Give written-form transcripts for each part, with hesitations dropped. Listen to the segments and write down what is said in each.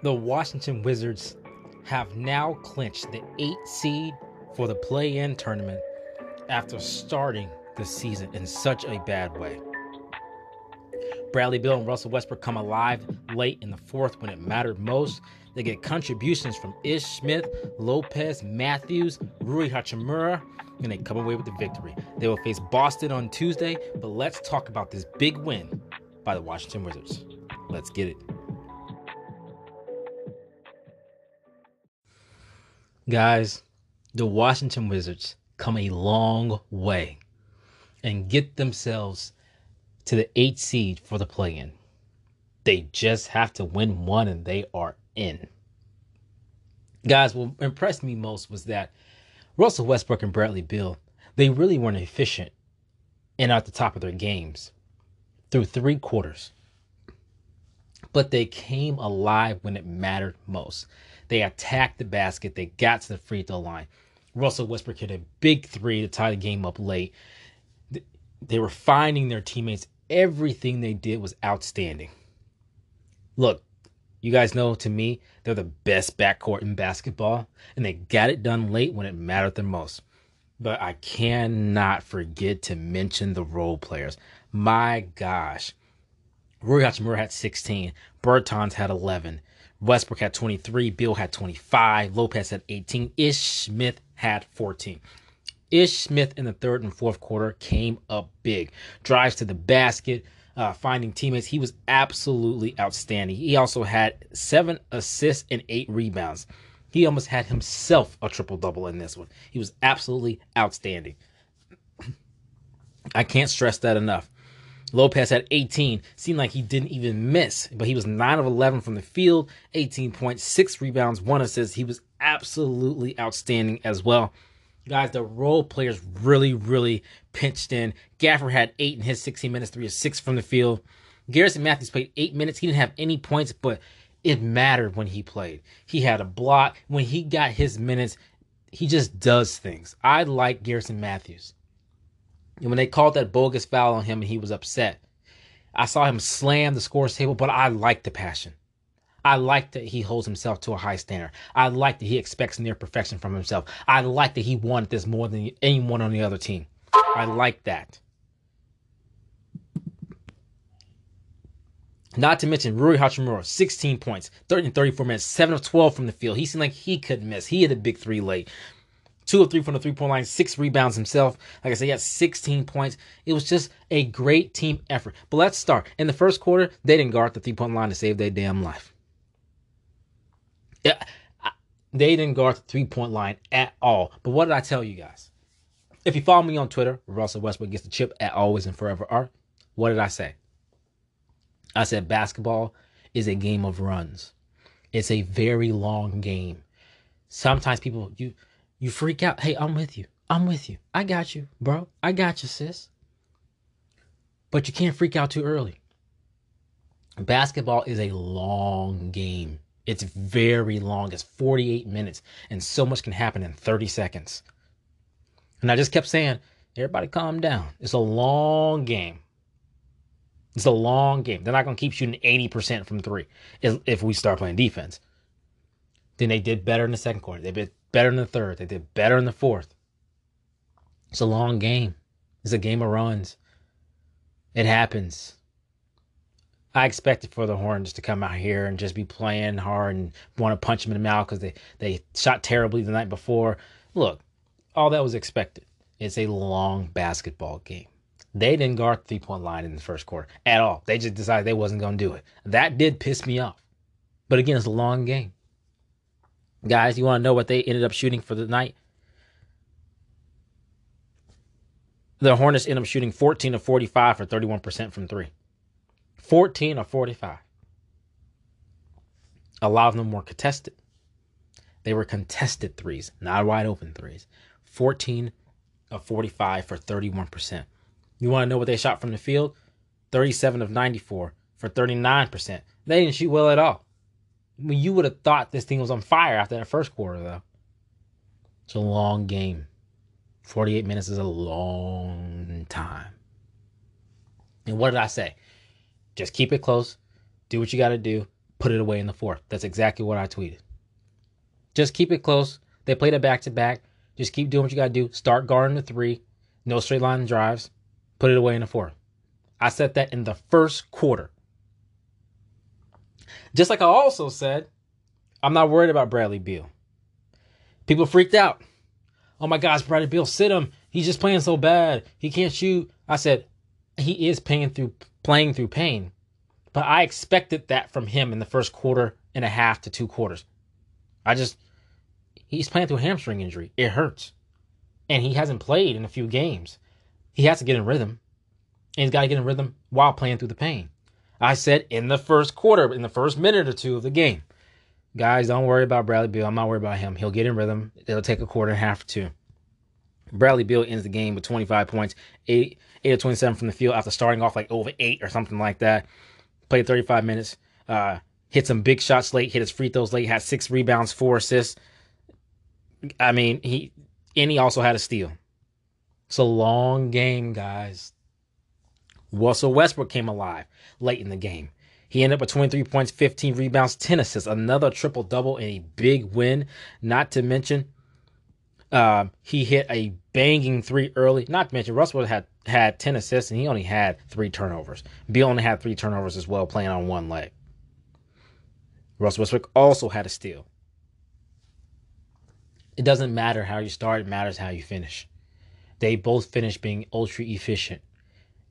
The Washington Wizards have now clinched the 8th seed for the Play-In tournament after starting the season in such a bad way. Bradley Beal and Russell Westbrook come alive late in the fourth when it mattered most. They get contributions from Ish Smith, Lopez, Matthews, Rui Hachimura, and they come away with the victory. They will face Boston on Tuesday, but let's talk about this big win by the Washington Wizards. Let's get it. Guys, the Washington Wizards come a long way and get themselves to the 8th seed for the play-in. They just have to win one and they are in. Guys, what impressed me most was that Russell Westbrook and Bradley Beal, they really weren't efficient and at the top of their games through three quarters. But they came alive when it mattered most. They attacked the basket. They got to the free throw line. Russell Westbrook hit a big three to tie the game up late. They were finding their teammates. Everything they did was outstanding. Look, you guys know, to me, they're the best backcourt in basketball, and they got it done late when it mattered the most. But I cannot forget to mention the role players. My gosh. Rui Hachimura had 16. Bertans had 11. Westbrook had 23. Beal had 25. Lopez had 18. Ish Smith had 14. Ish Smith in the third and fourth quarter came up big. Drives to the basket, finding teammates. He was absolutely outstanding. He also had 7 assists and 8 rebounds. He almost had himself a triple-double in this one. He was absolutely outstanding. I can't stress that enough. Lopez had 18. Seemed like he didn't even miss, but he was 9 of 11 from the field, 18 points, 6 rebounds, 1 assist. He was absolutely outstanding as well. Guys, the role players really, really pinched in. Gafford had 8 in his 16 minutes, 3 of 6 from the field. Garrison Matthews played 8 minutes. He didn't have any points, but it mattered when he played. He had a block. When he got his minutes, he just does things. I like Garrison Matthews. And when they called that bogus foul on him and he was upset, I saw him slam the scorer's table, but I like the passion. I like that he holds himself to a high standard. I like that he expects near perfection from himself. I like that he wanted this more than anyone on the other team. I like that. Not to mention Rui Hachimura, 16 points, 34 minutes, 7 of 12 from the field. He seemed like he could miss. He had a big three late. 2 of 3 from the three-point line, 6 rebounds himself. Like I said, he had 16 points. It was just a great team effort. But let's start. In the first quarter, they didn't guard the three-point line to save their damn life. They didn't guard the three-point line at all. But what did I tell you guys? If you follow me on Twitter, Russell Westbrook gets the chip at Always and Forever Art. What did I say? I said basketball is a game of runs. It's a very long game. Sometimes people... You freak out. Hey, I'm with you. I'm with you. I got you, bro. I got you, sis. But you can't freak out too early. Basketball is a long game. It's very long. It's 48 minutes. And so much can happen in 30 seconds. And I just kept saying, everybody calm down. It's a long game. It's a long game. They're not going to keep shooting 80% from three if we start playing defense. Then they did better in the second quarter. They did better in the third. They did better in the fourth. It's a long game. It's a game of runs. It happens. I expected for the Hornets to come out here and just be playing hard and want to punch them in the mouth because they shot terribly the night before. Look, all that was expected. It's a long basketball game. They didn't guard the three-point line in the first quarter at all. They just decided they wasn't going to do it. That did piss me off. But again, it's a long game. Guys, you want to know what they ended up shooting for the night? The Hornets ended up shooting 14 of 45 for 31% from three. 14 of 45. A lot of them were contested. They were contested threes, not wide open threes. 14 of 45 for 31%. You want to know what they shot from the field? 37 of 94 for 39%. They didn't shoot well at all. I mean, you would have thought this thing was on fire after that first quarter, though. It's a long game. 48 minutes is a long time. And what did I say? Just keep it close. Do what you got to do. put it away in the fourth. That's exactly what I tweeted. Just keep it close. They played it back-to-back. Just keep doing what you got to do. Start guarding the three. No straight line drives. Put it away in the fourth. I said that in the first quarter. Just like I also said, I'm not worried about Bradley Beal. People freaked out. Oh my gosh, Bradley Beal, sit him. He's just playing so bad. He can't shoot. I said, he is playing through pain. But I expected that from him in the first quarter and a half to two quarters. He's playing through a hamstring injury. It hurts. And he hasn't played in a few games. He has to get in rhythm. And he's got to get in rhythm while playing through the pain. I said in the first quarter, in the first minute or two of the game, guys, don't worry about Bradley Beal. I'm not worried about him. He'll get in rhythm. It'll take a quarter and a half or two. Bradley Beal ends the game with 25 points, 8 of 27 from the field after starting off like over 8 or something like that. Played 35 minutes, hit some big shots late, hit his free throws late, had 6 rebounds, 4 assists. I mean, he also had a steal. It's a long game, guys. Russell Westbrook came alive late in the game. He ended up with 23 points, 15 rebounds, 10 assists, another triple-double, and a big win. Not to mention, he hit a banging 3 early. Not to mention, Russell had 10 assists, and he only had 3 turnovers. Beal only had 3 turnovers as well, playing on one leg. Russell Westbrook also had a steal. It doesn't matter how you start. It matters how you finish. They both finished being ultra-efficient,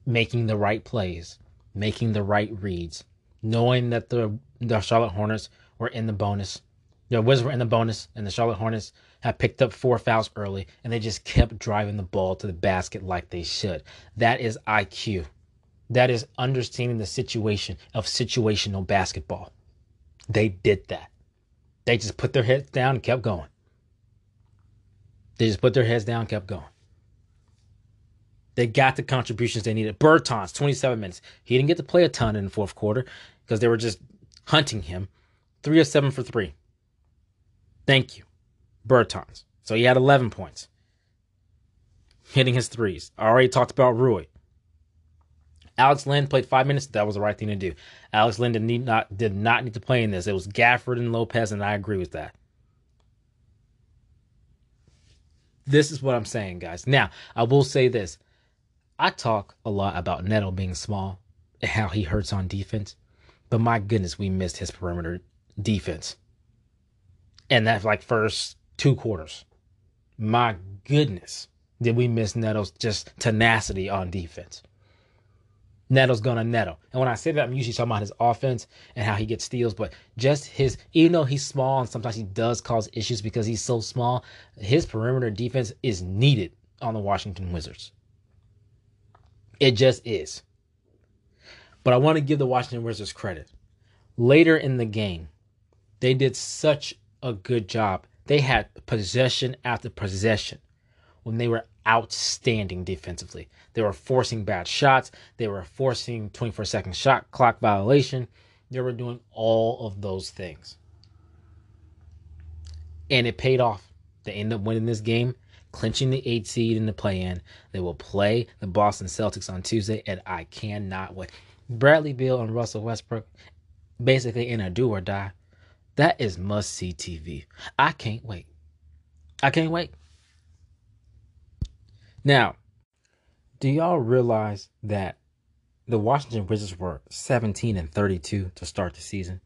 making the right plays, making the right reads, knowing that the Charlotte Hornets were in the bonus. The Wizards were in the bonus, and the Charlotte Hornets had picked up 4 fouls early, and they just kept driving the ball to the basket like they should. That is IQ. That is understanding the situation of situational basketball. They did that. They just put their heads down and kept going. They got the contributions they needed. Bertans, 27 minutes. He didn't get to play a ton in the fourth quarter because they were just hunting him. 3 of 7 for 3. Thank you, Bertans. So he had 11 points, hitting his threes. I already talked about Rui. Alex Len played 5 minutes. That was the right thing to do. Alex Len did not need to play in this. It was Gafford and Lopez, and I agree with that. This is what I'm saying, guys. Now, I will say this. I talk a lot about Neto being small and how he hurts on defense. But my goodness, we missed his perimeter defense. And that's like first 2 quarters. My goodness, did we miss Neto's just tenacity on defense. Neto's going to Neto. And when I say that, I'm usually talking about his offense and how he gets steals. But just his, even though he's small and sometimes he does cause issues because he's so small, his perimeter defense is needed on the Washington Wizards. It just is. But I want to give the Washington Wizards credit. Later in the game, they did such a good job. They had possession after possession when they were outstanding defensively. They were forcing bad shots. They were forcing 24-second shot clock violation. They were doing all of those things. And it paid off. They ended up winning this game, clinching the 8th seed in the play-in. They will play the Boston Celtics on Tuesday, and I cannot wait. Bradley Beal and Russell Westbrook basically in a do or die. That is must-see TV. I can't wait. Now, do y'all realize that the Washington Wizards were 17-32 to start the season?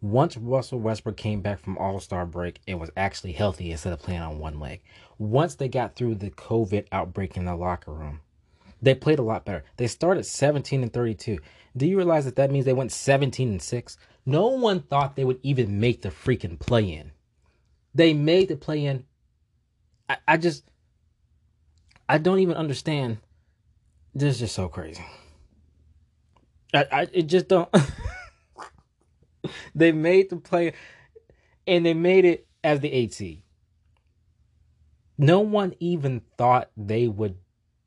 Once Russell Westbrook came back from All-Star break and was actually healthy instead of playing on one leg, once they got through the COVID outbreak in the locker room, they played a lot better. They started 17-32. Do you realize that means they went 17-6? No one thought they would even make the freaking play-in. They made the play-in. I don't even understand. This is just so crazy. It just don't. They made the play, and they made it as the 8th seed. No one even thought they would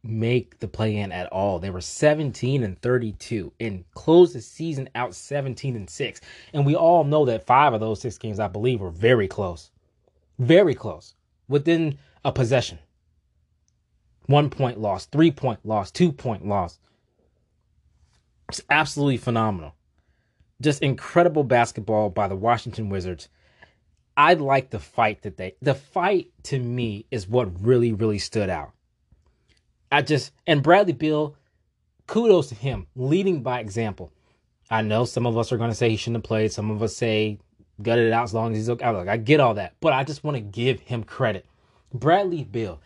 make the play-in at all. They were 17-32 and closed the season out 17-6. And we all know that 5 of those 6 games, I believe, were very close. Very close. Within a possession. 1 point loss, 3 point loss, 2 point loss. It's absolutely phenomenal. just incredible basketball by the Washington Wizards. I like the fight that the fight to me is what really, really stood out. And Bradley Beal, kudos to him, leading by example. I know some of us are going to say he shouldn't have played. Some of us say gut it out as long as he's okay. I get all that, but I just want to give him credit. Bradley Beal,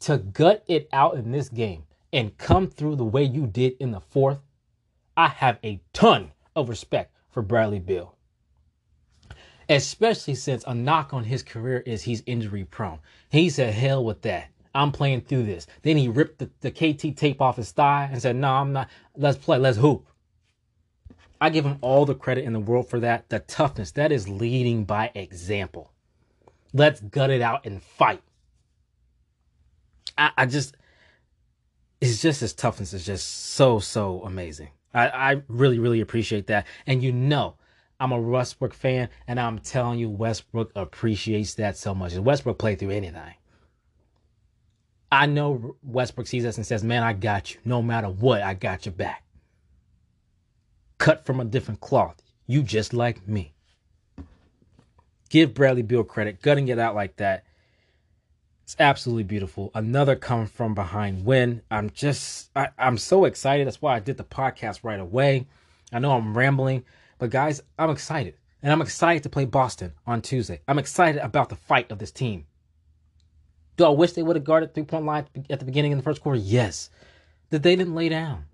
to gut it out in this game and come through the way you did in the fourth, I have a ton of respect for Bradley Beal. Especially since a knock on his career is he's injury prone. He said, hell with that. I'm playing through this. Then he ripped the KT tape off his thigh and said, no, I'm not. Let's play. Let's hoop. I give him all the credit in the world for that. The toughness, that is leading by example. Let's gut it out and fight. It's just his toughness is just so amazing. I really, really appreciate that. And you know, I'm a Westbrook fan, and I'm telling you, Westbrook appreciates that so much. Westbrook played through anything. I know Westbrook sees us and says, man, I got you. No matter what, I got your back. Cut from a different cloth. You just like me. Give Bradley Beal credit. Gutting it out like that. It's absolutely beautiful. Another come from behind win. I'm so excited. That's why I did the podcast right away. I know I'm rambling, but guys, I'm excited. And I'm excited to play Boston on Tuesday. I'm excited about the fight of this team. Do I wish they would have guarded three-point line at the beginning in the first quarter? Yes. That they didn't lay down.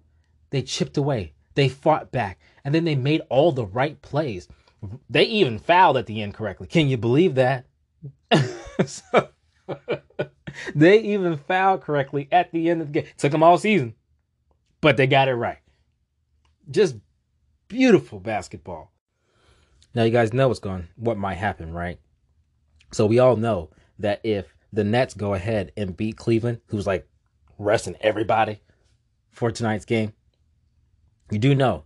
They chipped away. They fought back. And then they made all the right plays. They even fouled at the end correctly. Can you believe that? They even fouled correctly at the end of the game. Took them all season. But they got it right. Just beautiful basketball. Now you guys know what might happen, right? So we all know that if the Nets go ahead and beat Cleveland, who's like resting everybody for tonight's game. You do know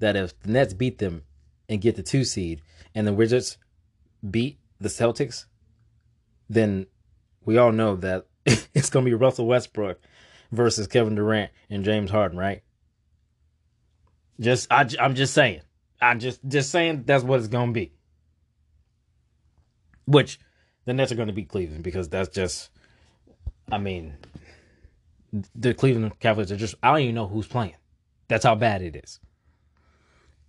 that if the Nets beat them and get the 2 seed and the Wizards beat the Celtics, then we all know that it's going to be Russell Westbrook versus Kevin Durant and James Harden, right? I'm just saying. I'm just saying that's what it's going to be. Which... the Nets are going to beat Cleveland because that's just, I mean, the Cleveland Cavaliers are just, I don't even know who's playing. That's how bad it is.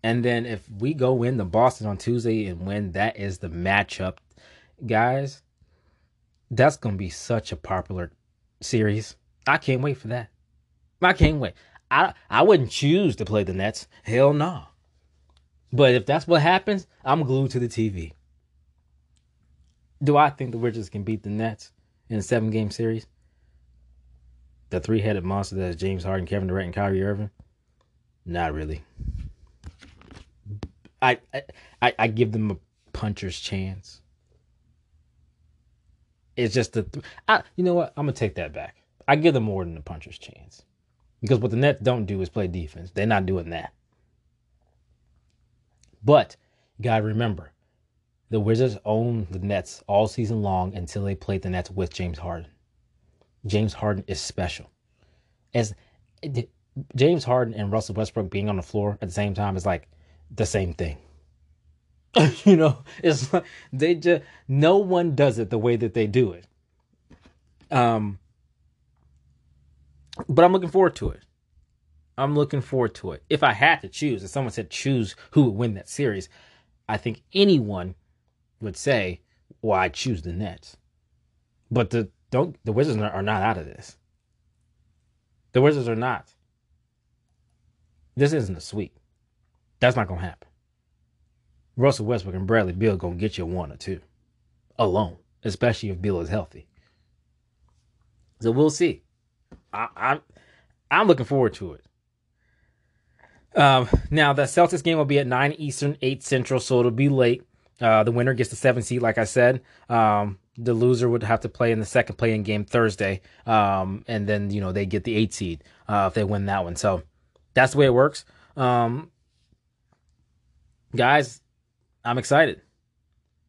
And then if we go into Boston on Tuesday and win, that is the matchup. Guys, that's going to be such a popular series. I can't wait for that. I can't wait. I wouldn't choose to play the Nets. Hell no. But if that's what happens, I'm glued to the TV. Do I think the Wizards can beat the Nets in a 7-game series? The three-headed monster that is James Harden, Kevin Durant, and Kyrie Irving? Not really. I give them a puncher's chance. It's just you know what? I'm going to take that back. I give them more than a puncher's chance. Because what the Nets don't do is play defense. They're not doing that. But you got to remember, the Wizards own the Nets all season long until they played the Nets with James Harden. James Harden is special. As James Harden and Russell Westbrook being on the floor at the same time is like the same thing. You know, it's like no one does it the way that they do it. But I'm looking forward to it. If I had to choose, if someone said choose who would win that series, I think anyone would say, well, I choose the Nets. But the Wizards are not out of this. The Wizards are not. This isn't a sweep. That's not going to happen. Russell Westbrook and Bradley Beal going to get you one or two alone, especially if Beal is healthy. So we'll see. I'm looking forward to it. Now, the Celtics game will be at 9 Eastern, 8 Central, so it'll be late. The winner gets the 7th seed, like I said. The loser would have to play in the second play-in game Thursday, and then, you know, they get the 8th seed if they win that one. So that's the way it works. Guys, I'm excited.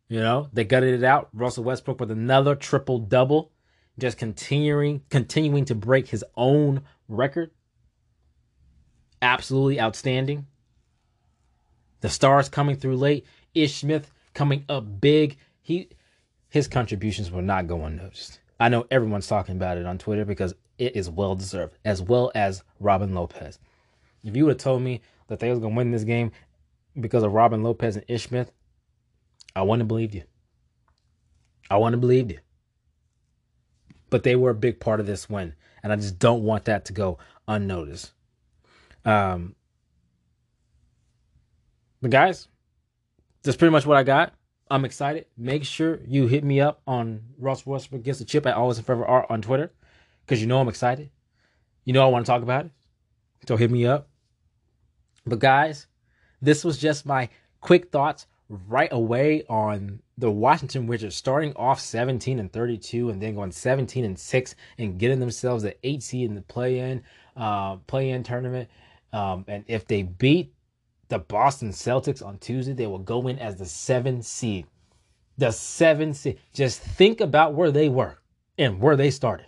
You know, they gutted it out. Russell Westbrook with another triple-double, just continuing to break his own record. Absolutely outstanding. The stars coming through late. Ish Smith coming up big. His contributions will not go unnoticed. I know everyone's talking about it on Twitter because it is well-deserved, as well as Robin Lopez. If you would have told me that they was going to win this game because of Robin Lopez and Ish Smith, I wouldn't have believed you. I wouldn't have believed you. But they were a big part of this win, and I just don't want that to go unnoticed. But guys, that's pretty much what I got. I'm excited. Make sure you hit me up on Russell Westbrook Gets the Chip at Always and Forever Art on Twitter, because you know I'm excited. You know I want to talk about it. So hit me up. But guys, this was just my quick thoughts right away on the Washington Wizards starting off 17-32 and then going 17-6 and getting themselves the 8 seed in the play-in tournament. And if they beat the Boston Celtics on Tuesday, they will go in as the 7 seed. The 7 seed. Just think about where they were and where they started.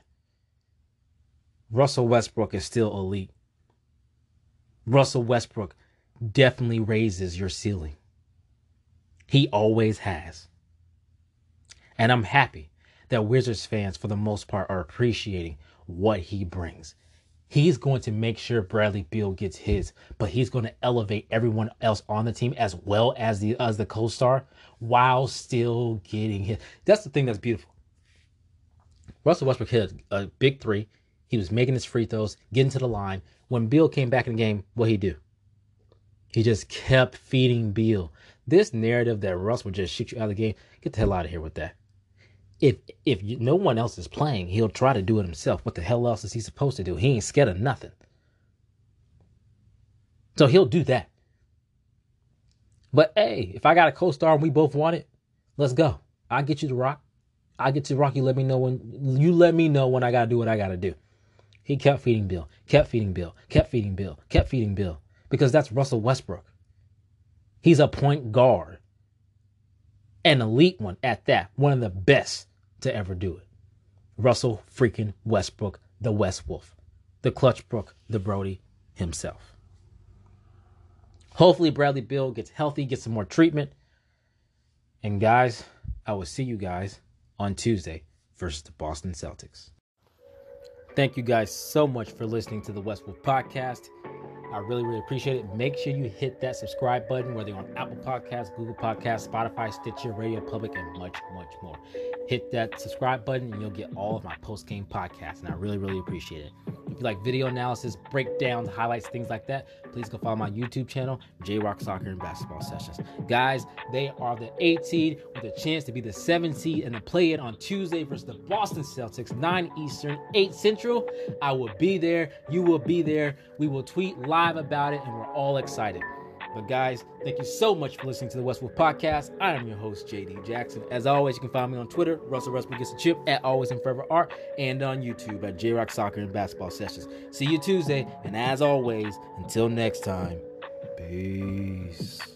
Russell Westbrook is still elite. Russell Westbrook definitely raises your ceiling. He always has. And I'm happy that Wizards fans, for the most part, are appreciating what he brings. He's going to make sure Bradley Beal gets his, but he's going to elevate everyone else on the team as well as the co-star while still getting his. That's the thing that's beautiful. Russell Westbrook hit a big three. He was making his free throws, getting to the line. When Beal came back in the game, what'd he do? He just kept feeding Beal. This narrative that Russ would just shoot you out of the game, get the hell out of here with that. If no one else is playing, he'll try to do it himself. What the hell else is he supposed to do? He ain't scared of nothing. So he'll do that. But hey, if I got a co-star and we both want it, let's go. I'll get you the rock. I'll get you the rock. You let me know when I gotta do what I gotta do. He kept feeding Bill, kept feeding Bill, kept feeding Bill, kept feeding Bill. Because that's Russell Westbrook. He's a point guard. An elite one at that. One of the best to ever do it. Russell freaking Westbrook, the West Wolf. The Clutchbrook, the Brody himself. Hopefully Bradley Beal gets healthy, gets some more treatment. And guys, I will see you guys on Tuesday versus the Boston Celtics. Thank you guys so much for listening to the West Wolf Podcast. I really, really appreciate it. Make sure you hit that subscribe button, whether you're on Apple Podcasts, Google Podcasts, Spotify, Stitcher, Radio Public, and much, much more. Hit that subscribe button and you'll get all of my post-game podcasts, and I really, really appreciate it. If you like video analysis, breakdowns, highlights, things like that, please go follow my YouTube channel, J-Rock Soccer and Basketball Sessions. Guys, they are the 8 seed with a chance to be the 7 seed and the play-in on Tuesday versus the Boston Celtics, 9 Eastern, 8 Central. I will be there. You will be there. We will tweet live about it, and we're all excited. But guys, thank you so much for listening to the Westwood Podcast. I am your host, JD Jackson. As always, you can find me on Twitter, Russell Westbrook Gets the Chip, at Always and Forever Art, and on YouTube at J-Rock Soccer and Basketball Sessions. See you Tuesday, and as always, until next time, peace.